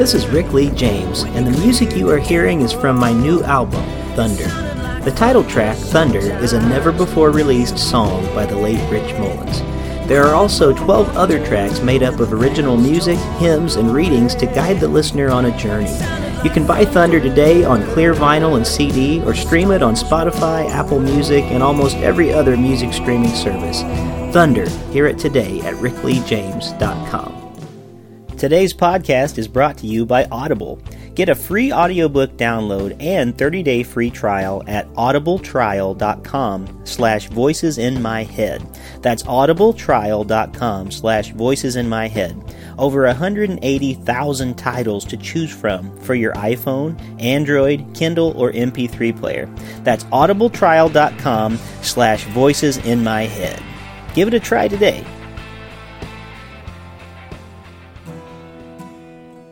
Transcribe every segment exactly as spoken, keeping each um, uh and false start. This is Rick Lee James, and the music you are hearing is from my new album, Thunder. The title track, Thunder, is a never-before-released song by the late Rich Mullins. There are also twelve other tracks made up of original music, hymns, and readings to guide the listener on a journey. You can buy Thunder today on clear vinyl and C D, or stream it on Spotify, Apple Music, and almost every other music streaming service. Thunder, hear it today at Rick Lee James dot com. Today's podcast is brought to you by Audible. Get a free audiobook download and thirty-day free trial at audibletrial.com slash voicesinmyhead. That's audibletrial.com slash voicesinmyhead. Over one hundred eighty thousand titles to choose from for your iPhone, Android, Kindle, or M P three player. That's audibletrial.com slash voicesinmyhead. Give it a try today.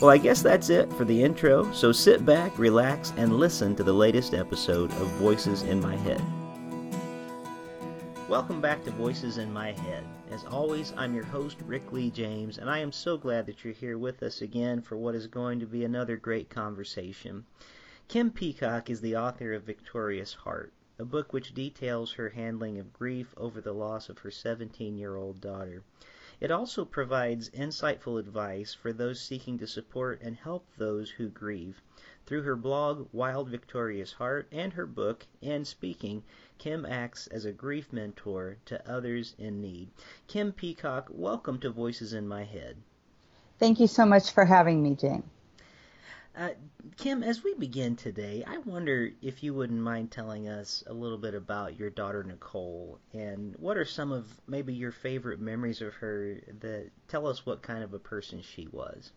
Well, I guess that's it for the intro, so sit back, relax, and listen to the latest episode of Voices in My Head. Welcome back to Voices in My Head. As always, I'm your host, Rick Lee James, and I am so glad that you're here with us again for what is going to be another great conversation. Kim Peacock is the author of Victorious Heart, a book which details her handling of grief over the loss of her seventeen-year-old daughter. It also provides insightful advice for those seeking to support and help those who grieve. Through her blog, Wild Victorious Heart, and her book, And Speaking, Kim acts as a grief mentor to others in need. Kim Peacock, welcome to Voices in My Head. Thank you so much for having me, Jane. Uh, Kim, as we begin today, I wonder if you wouldn't mind telling us a little bit about your daughter, Nicole, and what are some of maybe your favorite memories of her that tell us what kind of a person she was?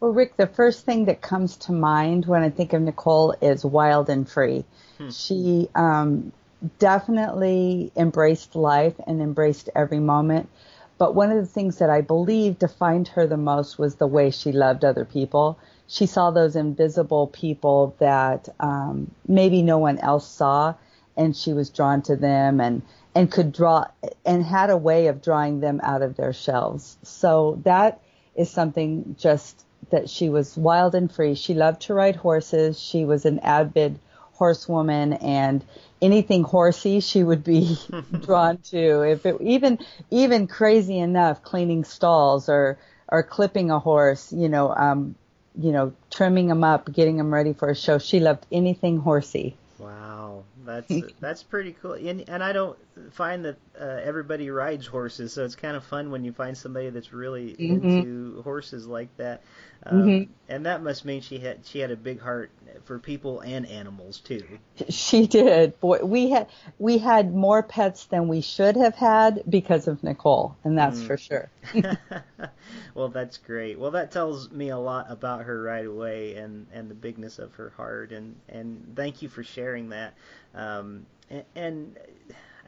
Well, Rick, the first thing that comes to mind when I think of Nicole is wild and free. Hmm. She um, definitely embraced life and embraced every moment. But one of the things that I believe defined her the most was the way she loved other people. She saw those invisible people that um, maybe no one else saw, and she was drawn to them and, and could draw and had a way of drawing them out of their shells. So that is something just that she was wild and free. She loved to ride horses. She was an avid horsewoman, and anything horsey she would be drawn to. If it even even crazy enough, cleaning stalls or or clipping a horse, you know, um, you know, trimming them up, getting them ready for a show. She loved anything horsey. Wow, that's that's pretty cool. And and I don't find that uh, everybody rides horses, so it's kind of fun when you find somebody that's really mm-hmm. into horses like that. Um, mm-hmm. And that must mean she had she had a big heart for people and animals too. She did. Boy, we had we had more pets than we should have had because of Nicole, and that's mm. for sure. Well, that's great. Well, that tells me a lot about her right away, and, and the bigness of her heart. And, and thank you for sharing that. Um, and, and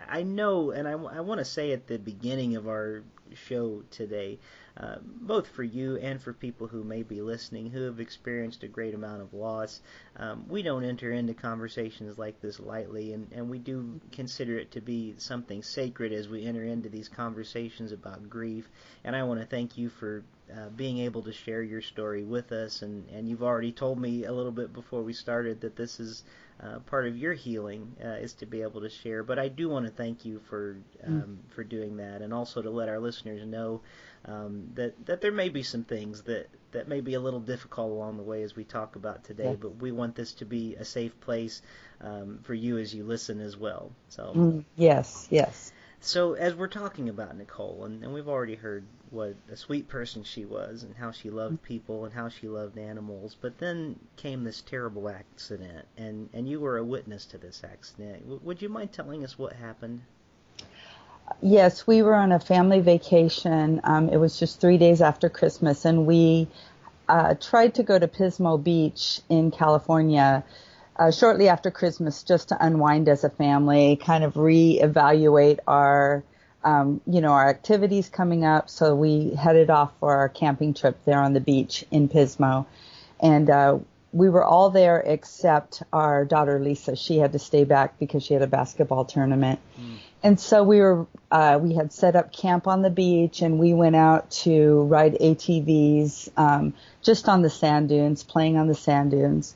I know, and I, I want to say at the beginning of our show today, uh, both for you and for people who may be listening who have experienced a great amount of loss, um, we don't enter into conversations like this lightly, and, and we do consider it to be something sacred as we enter into these conversations about grief. And I want to thank you for uh, being able to share your story with us, and, and you've already told me a little bit before we started that this is Uh, part of your healing uh, is to be able to share, but I do want to thank you for um, mm. for doing that, and also to let our listeners know um, that that there may be some things that that may be a little difficult along the way as we talk about today, yeah. but we want this to be a safe place um, for you as you listen as well. So mm, yes, yes. So as we're talking about Nicole, and, and we've already heard what a sweet person she was and how she loved people and how she loved animals, but then came this terrible accident, and, and you were a witness to this accident. W- would you mind telling us what happened? Yes, we were on a family vacation. Um, it was just three days after Christmas, and we uh, tried to go to Pismo Beach in California uh, shortly after Christmas just to unwind as a family, kind of reevaluate our, um, you know, our activities coming up. So we headed off for our camping trip there on the beach in Pismo, and uh, we were all there except our daughter Lisa. She had to stay back because she had a basketball tournament. Mm. And so we were, uh, we had set up camp on the beach, and we went out to ride A T Vs um, just on the sand dunes, playing on the sand dunes.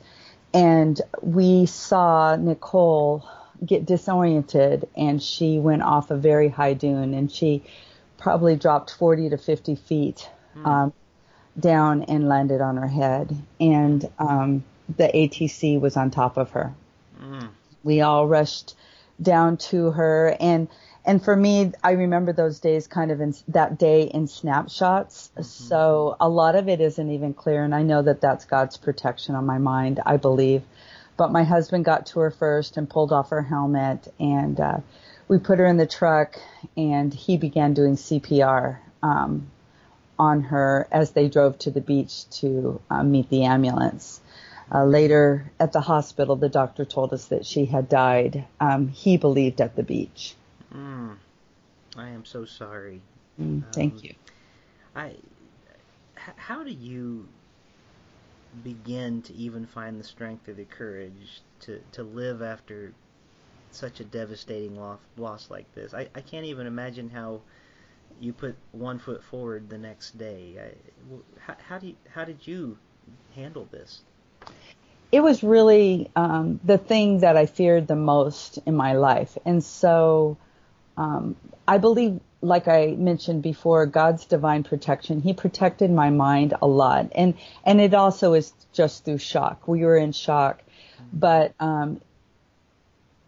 And we saw Nicole get disoriented, and she went off a very high dune, and she probably dropped forty to fifty feet um, mm. down and landed on her head. And um, the A T C was on top of her. Mm. We all rushed down to her, and and for me, I remember those days kind of in that day in snapshots. Mm-hmm. So a lot of it isn't even clear, and I know that that's God's protection on my mind, I believe. But my husband got to her first and pulled off her helmet, and uh, we put her in the truck, and he began doing C P R um, on her as they drove to the beach to uh, meet the ambulance. Uh, later at the hospital, the doctor told us that she had died, um, he believed, at the beach. Mm. I am so sorry. Mm, thank um, you. I, how do you begin to even find the strength or the courage to, to live after such a devastating loss, loss like this? I, I can't even imagine how you put one foot forward the next day. I, how, how, do you, how did you handle this? It was really um, the thing that I feared the most in my life. And so um, I believe, like I mentioned before, God's divine protection, he protected my mind a lot. And, and it also is just through shock. We were in shock. But um,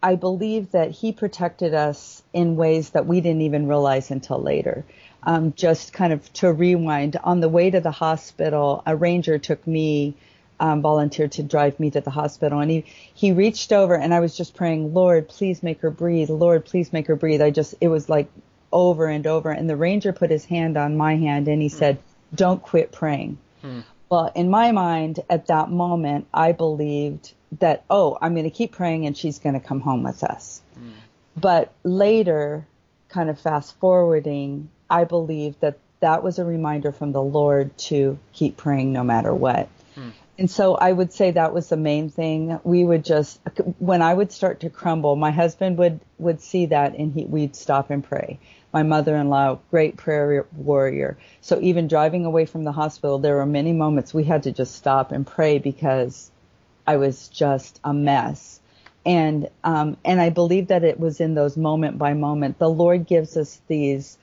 I believe that he protected us in ways that we didn't even realize until later. Um, just kind of to rewind, on the way to the hospital, a ranger took me Um, volunteered to drive me to the hospital, and he, he reached over, and I was just praying, Lord, please make her breathe. Lord, please make her breathe. I just, it was like over and over. And the ranger put his hand on my hand, and he mm. said, don't quit praying. Mm. Well, in my mind at that moment, I believed that, oh, I'm going to keep praying and she's going to come home with us. Mm. But later, kind of fast forwarding, I believed that that was a reminder from the Lord to keep praying no matter what. Mm. And so I would say that was the main thing. We would just, when I would start to crumble, my husband would, would see that, and he, we'd stop and pray. My mother-in-law, great prayer warrior. So even driving away from the hospital, there were many moments we had to just stop and pray because I was just a mess. And, um, and I believe that it was in those moment by moment. The Lord gives us these,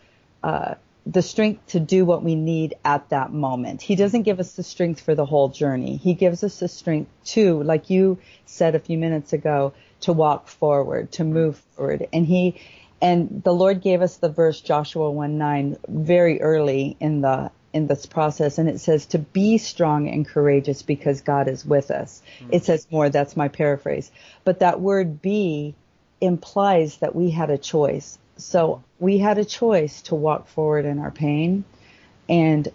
uh, the strength to do what we need at that moment. He doesn't give us the strength for the whole journey. He gives us the strength to, like you said a few minutes ago, to walk forward, to move forward. And he, and the Lord gave us the verse Joshua one nine very early in the in this process, and it says to be strong and courageous because God is with us. Mm-hmm. It says more. That's my paraphrase. But that word "be" implies that we had a choice. So we had a choice to walk forward in our pain. And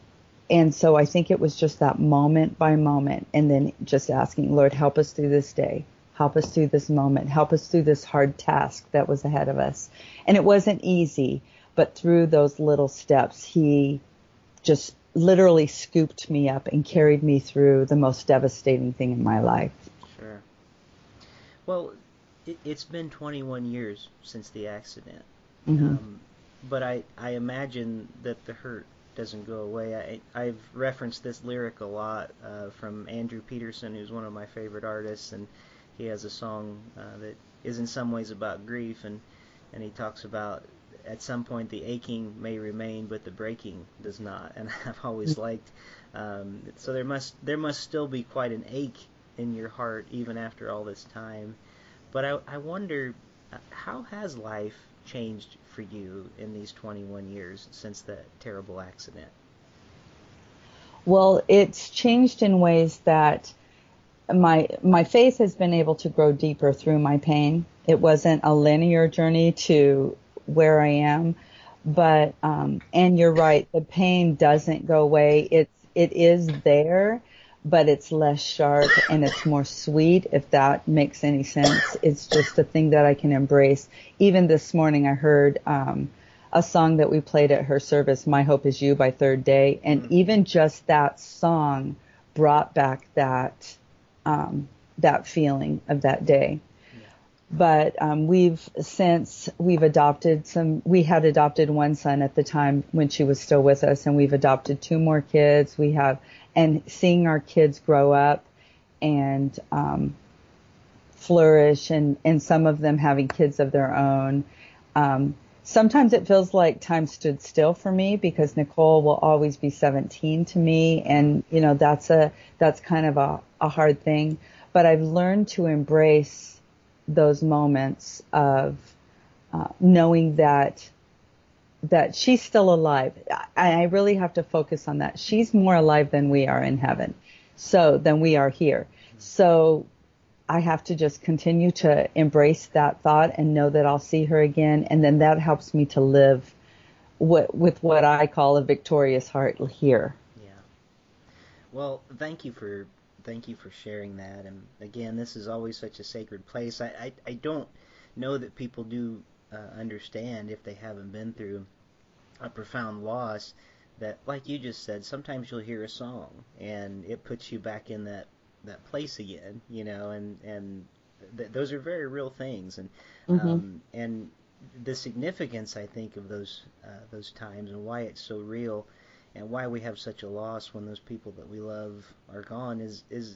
and so I think it was just that moment by moment, and then just asking, Lord, help us through this day. Help us through this moment. Help us through this hard task that was ahead of us. And it wasn't easy, but through those little steps, he just literally scooped me up and carried me through the most devastating thing in my life. Sure. Well, it, it's been twenty-one years since the accident. Mm-hmm. Um, but I, I imagine that the hurt doesn't go away. I, I've referenced this lyric a lot uh, from Andrew Peterson, who's one of my favorite artists, and he has a song uh, that is in some ways about grief, and, and he talks about at some point the aching may remain, but the breaking does not. And I've always liked, um, so there must there must still be quite an ache in your heart even after all this time. But I, I wonder, how has life changed for you in these twenty-one years since that terrible accident? Well, it's changed in ways that my my faith has been able to grow deeper through my pain. It wasn't a linear journey to where I am, but um, and you're right, the pain doesn't go away. It's it is there, but it's less sharp and it's more sweet, if that makes any sense. It's just a thing that I can embrace. Even this morning, I heard um, a song that we played at her service, "My Hope Is You" by Third Day, and even just that song brought back that. Um, that feeling of that day. But um, we've since we've adopted some, we had adopted one son at the time when she was still with us, and we've adopted two more kids. We have, and seeing our kids grow up and um, flourish, and, and some of them having kids of their own. Um, sometimes it feels like time stood still for me, because Nicole will always be seventeen to me. And, you know, that's a, that's kind of a, a hard thing, but I've learned to embrace those moments of uh, knowing that that she's still alive. I, I really have to focus on that. She's more alive than we are in heaven, so than we are here. So I have to just continue to embrace that thought and know that I'll see her again, and then that helps me to live what, with what I call a victorious heart here. Yeah. Well, thank you for. Thank you for sharing that. And again, this is always such a sacred place. I, I, I don't know that people do uh, understand, if they haven't been through a profound loss, that, like you just said, sometimes you'll hear a song and it puts you back in that, that place again, you know, and, and th- those are very real things. And mm-hmm. um, and the significance, I think, of those uh, those times and why it's so real, and why we have such a loss when those people that we love are gone, is, is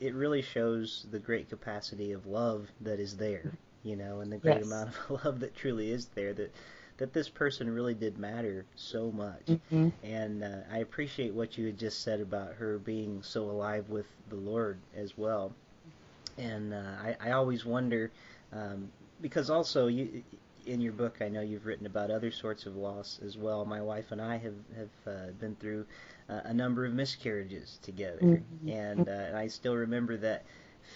it really shows the great capacity of love that is there, you know, and the great yes. amount of love that truly is there, that, that this person really did matter so much. Mm-hmm. And uh, I appreciate what you had just said about her being so alive with the Lord as well. And uh, I, I always wonder, um, because also you... in your book, I know you've written about other sorts of loss as well. My wife and I have, have uh, been through uh, a number of miscarriages together. Mm-hmm. And, uh, and I still remember that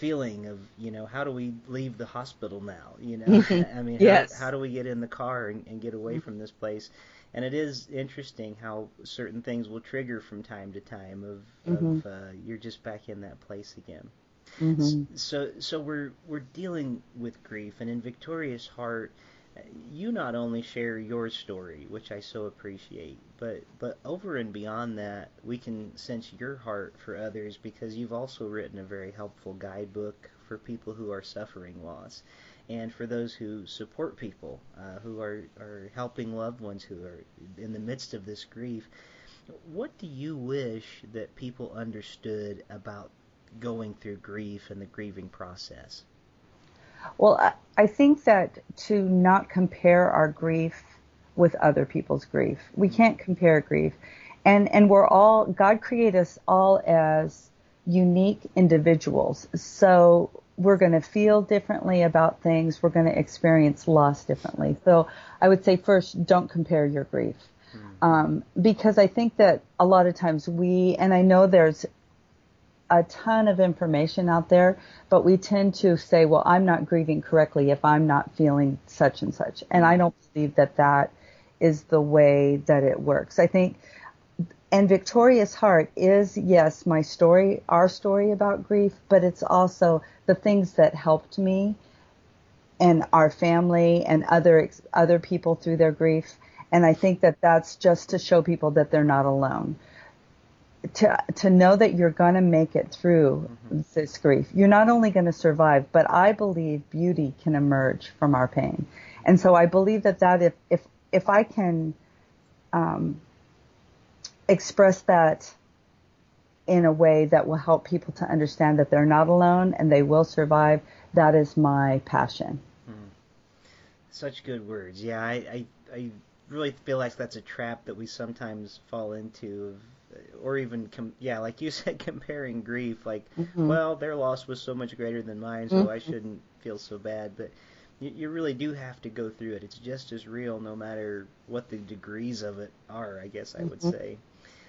feeling of, you know, how do we leave the hospital now? You know, mm-hmm. I mean, yes. how, how do we get in the car and, and get away mm-hmm. from this place? And it is interesting how certain things will trigger from time to time of, mm-hmm. of uh, you're just back in that place again. Mm-hmm. So, so we're, we're dealing with grief, and in Victorious Heart, you not only share your story, which I so appreciate, but, but over and beyond that, we can sense your heart for others, because you've also written a very helpful guidebook for people who are suffering loss, and for those who support people, uh, who are, are helping loved ones who are in the midst of this grief. What do you wish that people understood about going through grief and the grieving process? Well, I think that to not compare our grief with other people's grief. We can't compare grief. And and we're all, God created us all as unique individuals. So we're going to feel differently about things. We're going to experience loss differently. So I would say first, don't compare your grief. Um, because I think that a lot of times we, and I know there's a ton of information out there, but we tend to say, well, I'm not grieving correctly if I'm not feeling such and such. And I don't believe that that is the way that it works. I think, and Victorious Heart is, yes, my story, our story about grief, but it's also the things that helped me and our family and other other people through their grief. And I think that that's just to show people that they're not alone. To to know that you're going to make it through mm-hmm. this grief. You're not only going to survive, but I believe beauty can emerge from our pain. And so I believe that, that if, if, if I can um, express that in a way that will help people to understand that they're not alone and they will survive, that is my passion. Mm. Such good words. Yeah, I, I, I really feel like that's a trap that we sometimes fall into, or even, com- yeah, like you said, comparing grief, like, mm-hmm. well, their loss was so much greater than mine, so mm-hmm. I shouldn't feel so bad, but you, you really do have to go through it. It's just as real, no matter what the degrees of it are, I guess I would mm-hmm. say.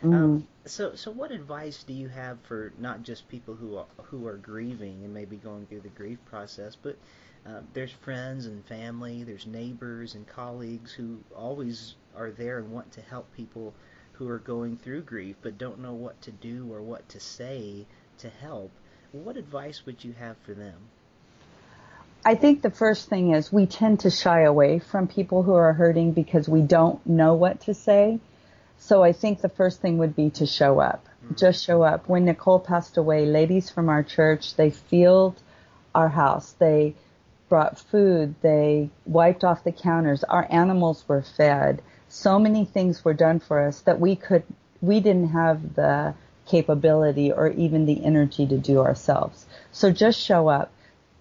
Mm-hmm. Um, so, so what advice do you have for not just people who are, who are grieving and maybe going through the grief process, but Uh, there's friends and family, there's neighbors and colleagues who always are there and want to help people who are going through grief but don't know what to do or what to say to help. What advice would you have for them? I think the first thing is we tend to shy away from people who are hurting because we don't know what to say. So I think the first thing would be to show up. Mm-hmm. Just show up. When Nicole passed away, ladies from our church, they filled our house. They brought food, they wiped off the counters, our animals were fed. So many things were done for us that we could, we didn't have the capability or even the energy to do ourselves. So just show up,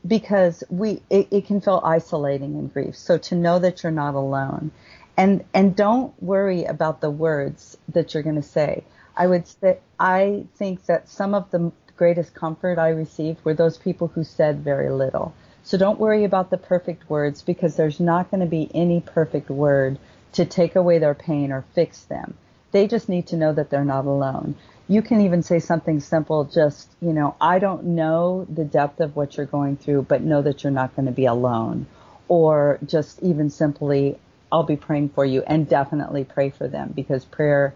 because we, it, it can feel isolating in grief. So to know that you're not alone, and, and don't worry about the words that you're going to say. I would say, I think that some of the greatest comfort I received were those people who said very little. So don't worry about the perfect words, because there's not going to be any perfect word to take away their pain or fix them. They just need to know that they're not alone. You can even say something simple, just, you know, I don't know the depth of what you're going through, but know that you're not going to be alone. Or just even simply, I'll be praying for you, and definitely pray for them, because prayer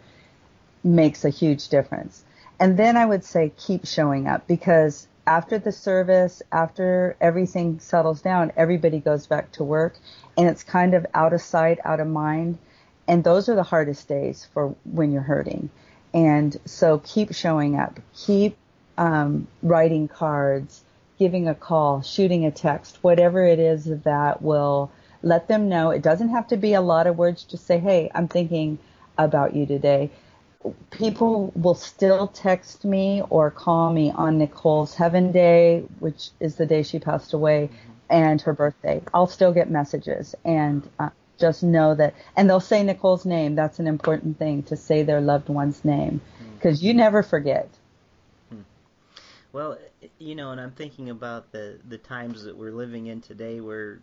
makes a huge difference. And then I would say keep showing up, because after the service, after everything settles down, everybody goes back to work, and it's kind of out of sight, out of mind. And those are the hardest days for when you're hurting. And so keep showing up, keep um, writing cards, giving a call, shooting a text, whatever it is that will let them know. It doesn't have to be a lot of words. Just say, hey, I'm thinking about you today. People will still text me or call me on Nicole's Heaven Day, which is the day she passed away, mm-hmm. and her birthday. I'll still get messages, and uh, just know that. And they'll say Nicole's name. That's an important thing, to say their loved one's name, because mm-hmm. you never forget. Hmm. Well, you know, and I'm thinking about the, the times that we're living in today where,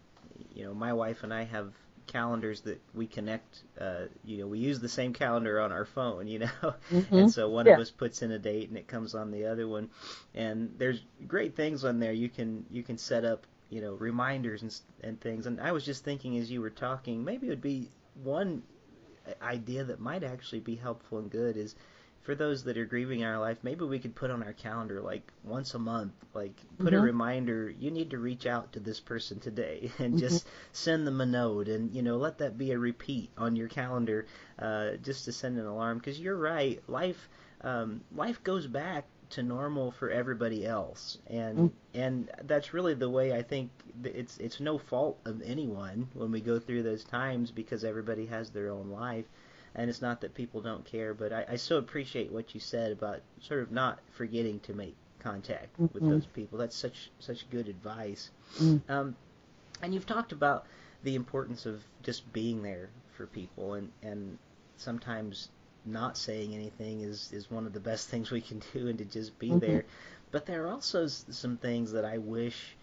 you know, my wife and I have calendars that we connect, uh, you know, we use the same calendar on our phone, you know, mm-hmm. and so one yeah. of us puts in a date and it comes on the other one, and there's great things on there. You can, you can set up, you know, reminders and, and things, and I was just thinking as you were talking, maybe it would be one idea that might actually be helpful and good is, for those that are grieving in our life, maybe we could put on our calendar, like once a month, like put mm-hmm. a reminder, you need to reach out to this person today, and mm-hmm. just send them a note, and, you know, let that be a repeat on your calendar, uh, just to send an alarm, because you're right, life um, life goes back to normal for everybody else, and mm-hmm. and that's really the way I think it's it's no fault of anyone when we go through those times, because everybody has their own life. And it's not that people don't care, but I, I so appreciate what you said about sort of not forgetting to make contact mm-hmm. with those people. That's such such good advice. Mm. Um, and you've talked about the importance of just being there for people, and, and sometimes not saying anything is, is one of the best things we can do, and to just be mm-hmm. there. But there are also some things that I wish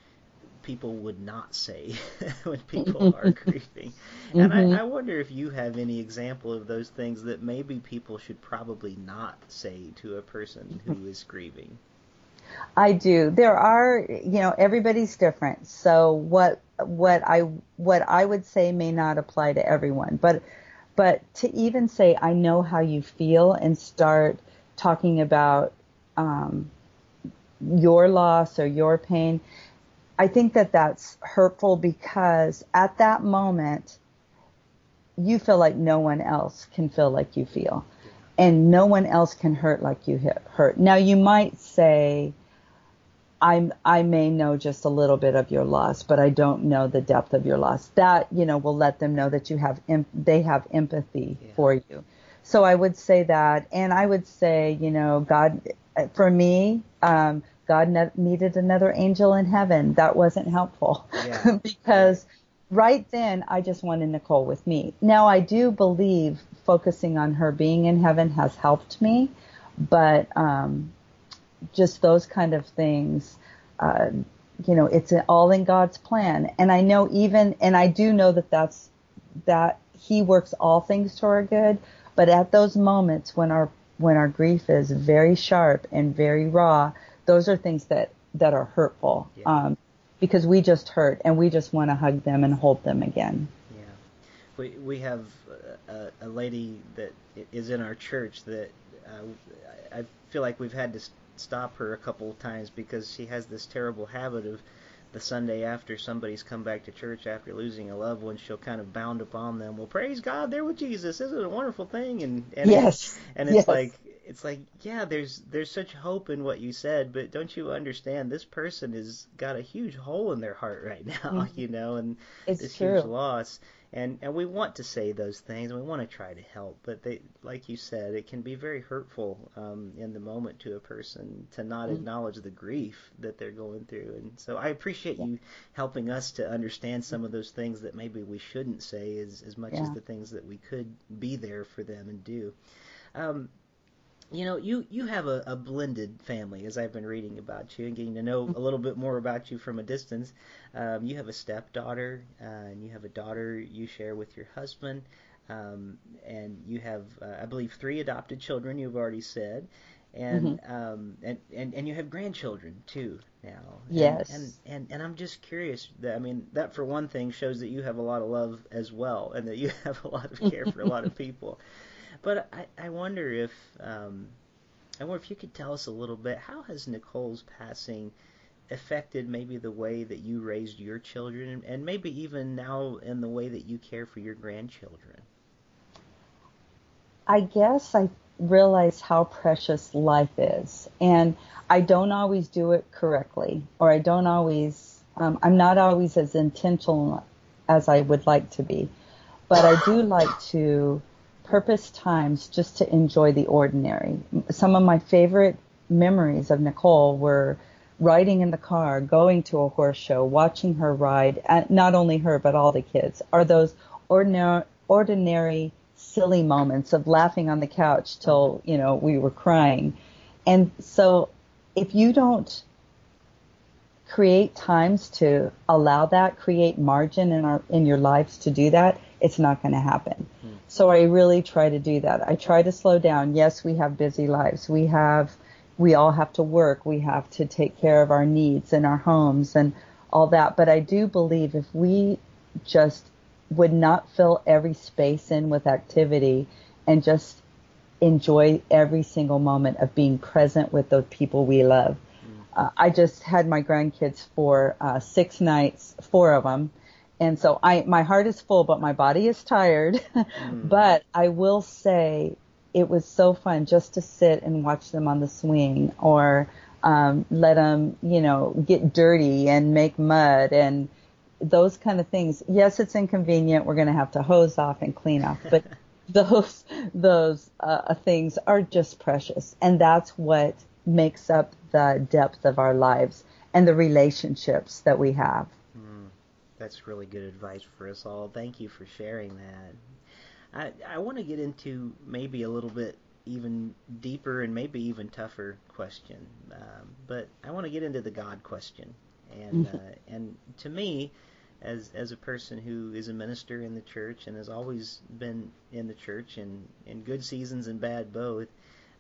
people would not say when people are grieving. And mm-hmm. I, I wonder if you have any example of those things that maybe people should probably not say to a person who is grieving. I do. There are, you know, everybody's different. So what what I what I would say may not apply to everyone. But but to even say, I know how you feel, and start talking about um, your loss or your pain, I think that that's hurtful, because at that moment, you feel like no one else can feel like you feel, and no one else can hurt like you hurt. Now, you might say, I'm, I may know just a little bit of your loss, but I don't know the depth of your loss. That, you know, will let them know that you have em- they have empathy yeah. for you. So I would say that, and I would say, you know, God, for me, um, God needed another angel in heaven. That wasn't helpful yeah. because right then, I just wanted Nicole with me. Now, I do believe focusing on her being in heaven has helped me, but um, just those kind of things, uh, you know, it's all in God's plan. And I know even, and I do know that that's, that he works all things to our good, but at those moments when our when our grief is very sharp and very raw, those are things that, that are hurtful. Yeah. Um, because we just hurt and we just want to hug them and hold them again. Yeah. We we have a, a lady that is in our church that uh, I feel like we've had to stop her a couple of times because she has this terrible habit of the Sunday after somebody's come back to church after losing a loved one, she'll kind of bound upon them. Well, praise God, they're with Jesus. Isn't it a wonderful thing? And, and yes, it's, and it's yes. like it's like yeah, there's there's such hope in what you said, but don't you understand? This person has got a huge hole in their heart right now, mm-hmm. you know, and it's this true. huge loss. And and we want to say those things, and we want to try to help, but they, like you said, it can be very hurtful um, in the moment to a person to not mm-hmm. acknowledge the grief that they're going through. And so I appreciate yeah. you helping us to understand some of those things that maybe we shouldn't say as, as much yeah. as the things that we could be there for them and do. Um, you know, you, you have a, a blended family, as I've been reading about you and getting to know a little bit more about you from a distance. Um, you have a stepdaughter, uh, and you have a daughter you share with your husband, um, and you have, uh, I believe, three adopted children, you've already said, and mm-hmm. um, and, and, and you have grandchildren, too, now. Yes. And, and, and, and I'm just curious, that, I mean, that for one thing shows that you have a lot of love as well, and that you have a lot of care for a lot of people. But I, I wonder if um, I wonder if you could tell us a little bit, how has Nicole's passing affected maybe the way that you raised your children, and maybe even now in the way that you care for your grandchildren? I guess I realize how precious life is, and I don't always do it correctly, or I don't always, um, I'm not always as intentional as I would like to be, but I do like to purpose times just to enjoy the ordinary. Some of my favorite memories of Nicole were riding in the car, going to a horse show, watching her ride, not only her but all the kids, are those ordinary, ordinary silly moments of laughing on the couch till, you know, we were crying. And so if you don't create times to allow that, create margin in our in your lives to do that, it's not going to happen. Mm. So I really try to do that. I try to slow down. Yes, we have busy lives. We have, we all have to work. We have to take care of our needs and our homes and all that. But I do believe if we just would not fill every space in with activity and just enjoy every single moment of being present with the people we love. Mm. Uh, I just had my grandkids for uh, six nights, four of them. And so I, my heart is full, but my body is tired. mm. But I will say it was so fun just to sit and watch them on the swing, or um, let them, you know, get dirty and make mud and those kind of things. Yes, it's inconvenient. We're going to have to hose off and clean off. But those those uh, things are just precious. And that's what makes up the depth of our lives and the relationships that we have. That's really good advice for us all. Thank you for sharing that. I, I want to get into maybe a little bit even deeper and maybe even tougher question, um, but I want to get into the God question. And uh, and to me, as as a person who is a minister in the church and has always been in the church in, in good seasons and bad both,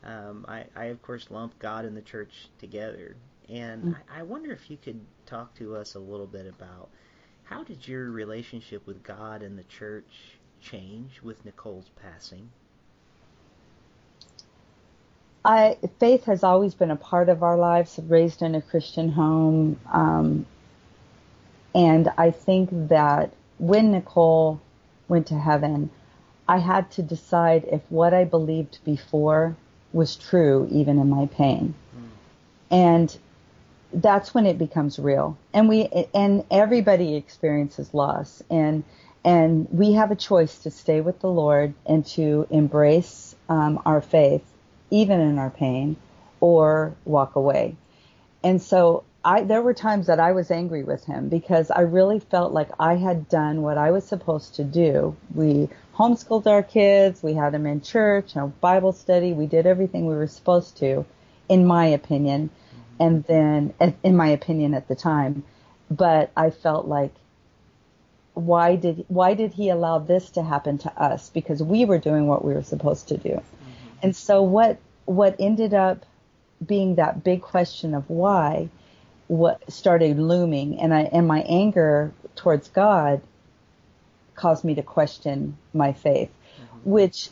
um, I, I of course lump God and the church together. And I, I wonder if you could talk to us a little bit about, how did your relationship with God and the church change with Nicole's passing? I, faith has always been a part of our lives, raised in a Christian home. Um, and I think that when Nicole went to heaven, I had to decide if what I believed before was true, even in my pain. Mm. And that's when it becomes real. And we, and everybody experiences loss, and, and we have a choice to stay with the Lord and to embrace um, our faith, even in our pain, or walk away. And so I there were times that I was angry with him because I really felt like I had done what I was supposed to do. We homeschooled our kids. We had them in church, you know, Bible study. We did everything we were supposed to, in my opinion, and then in my opinion at the time. But I felt like, why did why did he allow this to happen to us? Because we were doing what we were supposed to do. Mm-hmm. And so what what ended up being that big question of why, what started looming, and I and my anger towards God caused me to question my faith, mm-hmm. which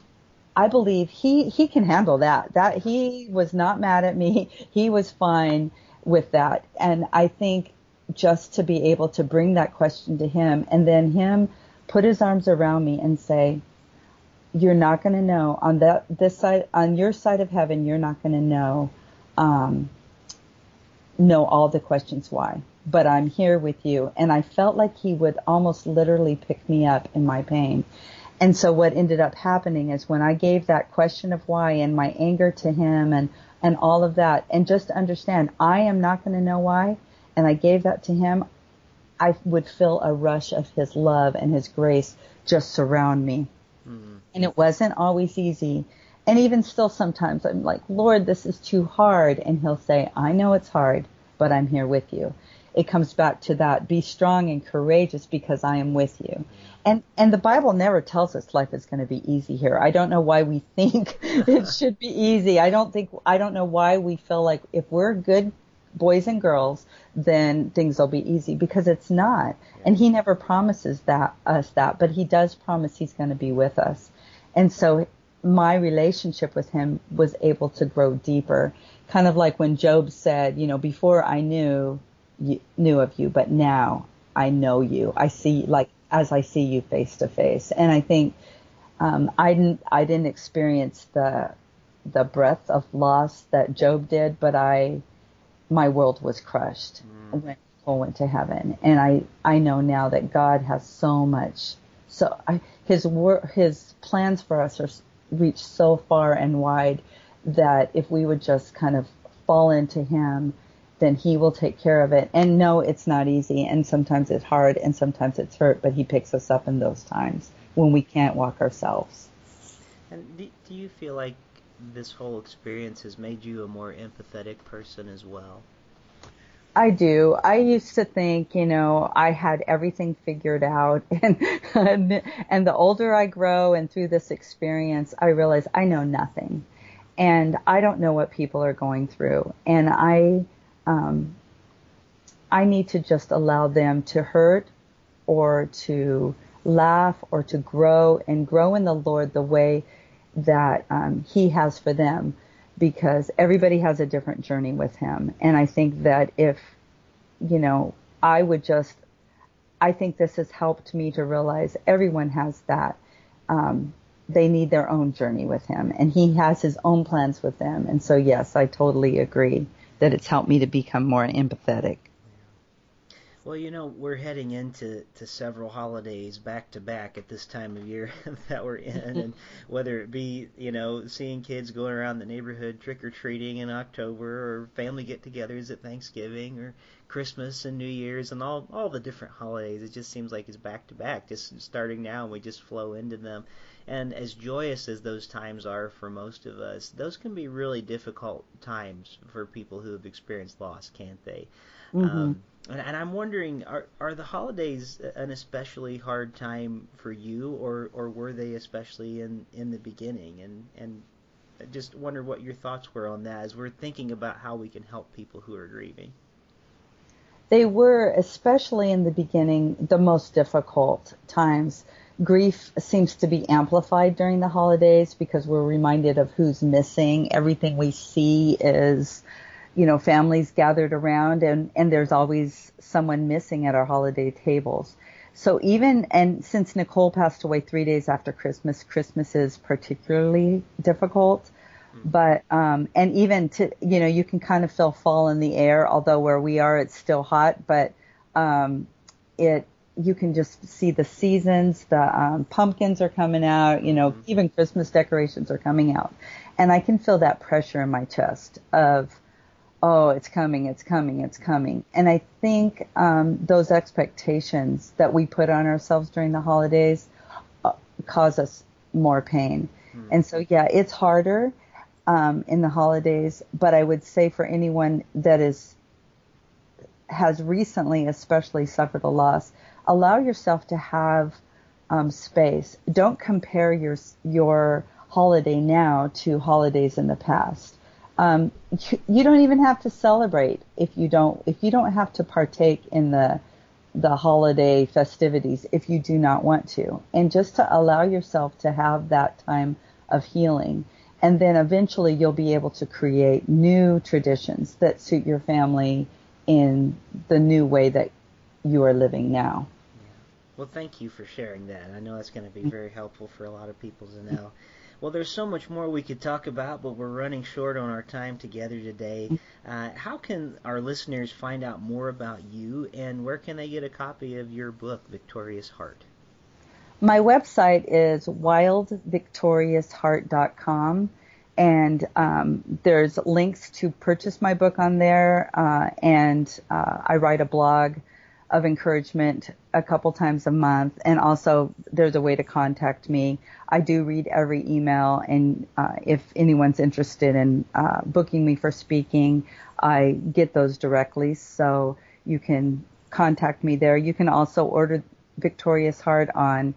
I believe he he can handle that. That he was not mad at me. He was fine with that. And I think just to be able to bring that question to him and then him put his arms around me and say, you're not going to know on that this side, on your side of heaven, you're not going to know, um, know all the questions why, but I'm here with you. And I felt like he would almost literally pick me up in my pain. And so what ended up happening is when I gave that question of why and my anger to him and, and all of that, and just understand I am not going to know why, and I gave that to him, I would feel a rush of his love and his grace just surround me. Mm-hmm. And it wasn't always easy. And even still sometimes I'm like, Lord, this is too hard. And he'll say, I know it's hard, but I'm here with you. It comes back to that. Be strong and courageous because I am with you. And and the Bible never tells us life is going to be easy here. I don't know why we think it should be easy. I don't think I don't know why we feel like if we're good boys and girls, then things will be easy, because it's not. And he never promises that us that, but he does promise he's going to be with us. And so my relationship with him was able to grow deeper, kind of like when Job said, you know, before I knew you, knew of you, but now I know you. I see, like, as I see you face to face. And I think um, I didn't I didn't experience the the breadth of loss that Job did, but I my world was crushed mm. when Nicole went to heaven. And I, I know now that God has so much. So I, his wor- his plans for us are reach so far and wide that if we would just kind of fall into him, then he will take care of it. And no, it's not easy. And sometimes it's hard and sometimes it's hurt, but he picks us up in those times when we can't walk ourselves. And do, do you feel like this whole experience has made you a more empathetic person as well? I do. I used to think, you know, I had everything figured out, and and, and the older I grow and through this experience, I realize I know nothing, and I don't know what people are going through, and I, um, I need to just allow them to hurt, or to laugh, or to grow and grow in the Lord the way that um, he has for them, because everybody has a different journey with him. And I think that if, you know, I would just, I think this has helped me to realize everyone has that. Um, they need their own journey with him, and he has his own plans with them. And so, yes, I totally agree that it's helped me to become more empathetic. Well, you know, we're heading into to several holidays back to back at this time of year that we're in, and whether it be, you know, seeing kids going around the neighborhood trick-or-treating in October, or family get-togethers at Thanksgiving, or Christmas and New Year's, and all, all the different holidays. It just seems like it's back to back, just starting now, and we just flow into them. And as joyous as those times are for most of us, those can be really difficult times for people who have experienced loss, can't they? Mm-hmm. Um, And, and I'm wondering, are are the holidays an especially hard time for you, or, or were they especially in, in the beginning? And and I just wonder what your thoughts were on that as we're thinking about how we can help people who are grieving. They were, especially in the beginning, the most difficult times. Grief seems to be amplified during the holidays because we're reminded of who's missing. Everything we see is, you know, families gathered around, and, and there's always someone missing at our holiday tables. So even, and since Nicole passed away three days after Christmas, Christmas is particularly difficult. But, um, and even to, you know, you can kind of feel fall in the air, although where we are, it's still hot, but um, it, you can just see the seasons, the um, pumpkins are coming out, you know, mm-hmm. even Christmas decorations are coming out. And I can feel that pressure in my chest of, oh, it's coming, it's coming, it's coming. And I think um, those expectations that we put on ourselves during the holidays uh, cause us more pain. Mm. And so, yeah, it's harder um, in the holidays. But I would say for anyone that is has recently especially suffered a loss, allow yourself to have um, space. Don't compare your your holiday now to holidays in the past. Um, you, you don't even have to celebrate if you don't if you don't have to partake in the the holiday festivities if you do not want to, and just to allow yourself to have that time of healing, and then eventually you'll be able to create new traditions that suit your family in the new way that you are living now. Yeah. Well, thank you for sharing that. I know that's going to be very helpful for a lot of people to know. Well, there's so much more we could talk about, but we're running short on our time together today. Uh, how can our listeners find out more about you, and where can they get a copy of your book, Victorious Heart? My website is wild victorious heart dot com, and um, there's links to purchase my book on there, uh, and uh, I write a blog of encouragement a couple times a month, and also there's a way to contact me. I do read every email, and uh, if anyone's interested in uh, booking me for speaking, I get those directly, so you can contact me there. You can also order Victorious Heart on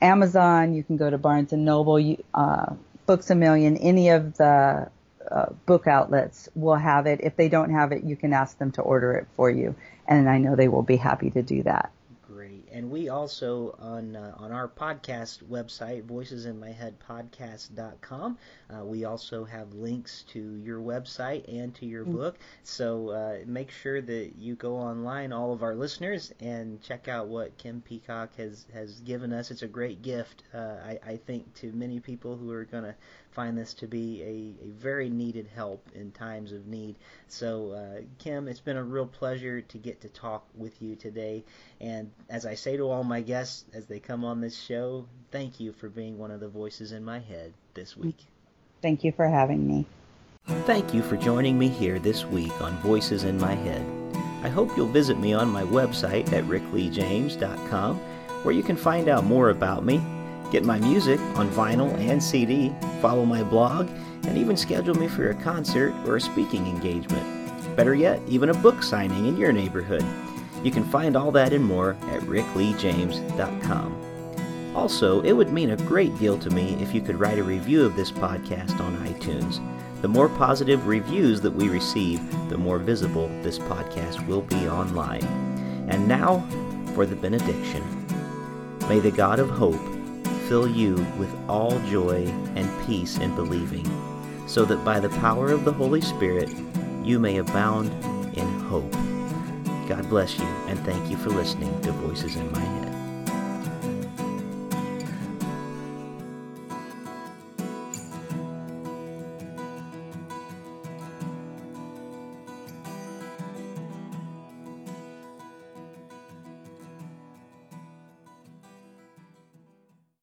Amazon. You can go to Barnes and Noble, you, uh, Books a Million, any of the Uh, book outlets will have it. If they don't have it, you can ask them to order it for you, and I know they will be happy to do that. Great. And we also, on uh, on our podcast website, voices in my head podcast dot com, uh, we also have links to your website and to your mm-hmm. book, so uh, make sure that you go online, all of our listeners, and check out what Kim Peacock has, has given us. It's a great gift, uh, I, I think, to many people who are going to find this to be a, a very needed help in times of need. So, uh, Kim, it's been a real pleasure to get to talk with you today. And as I say to all my guests as they come on this show, thank you for being one of the voices in my head this week. Thank you for having me. Thank you for joining me here this week on Voices in My Head. I hope you'll visit me on my website at Rick Lee James dot com, where you can find out more about me, get my music on vinyl and C D, follow my blog, and even schedule me for a concert or a speaking engagement. Better yet, even a book signing in your neighborhood. You can find all that and more at Rick Lee James dot com. Also, it would mean a great deal to me if you could write a review of this podcast on iTunes. The more positive reviews that we receive, the more visible this podcast will be online. And now for the benediction. May the God of hope fill you with all joy and peace in believing, so that by the power of the Holy Spirit you may abound in hope. God bless you, and thank you for listening to Voices in My Head.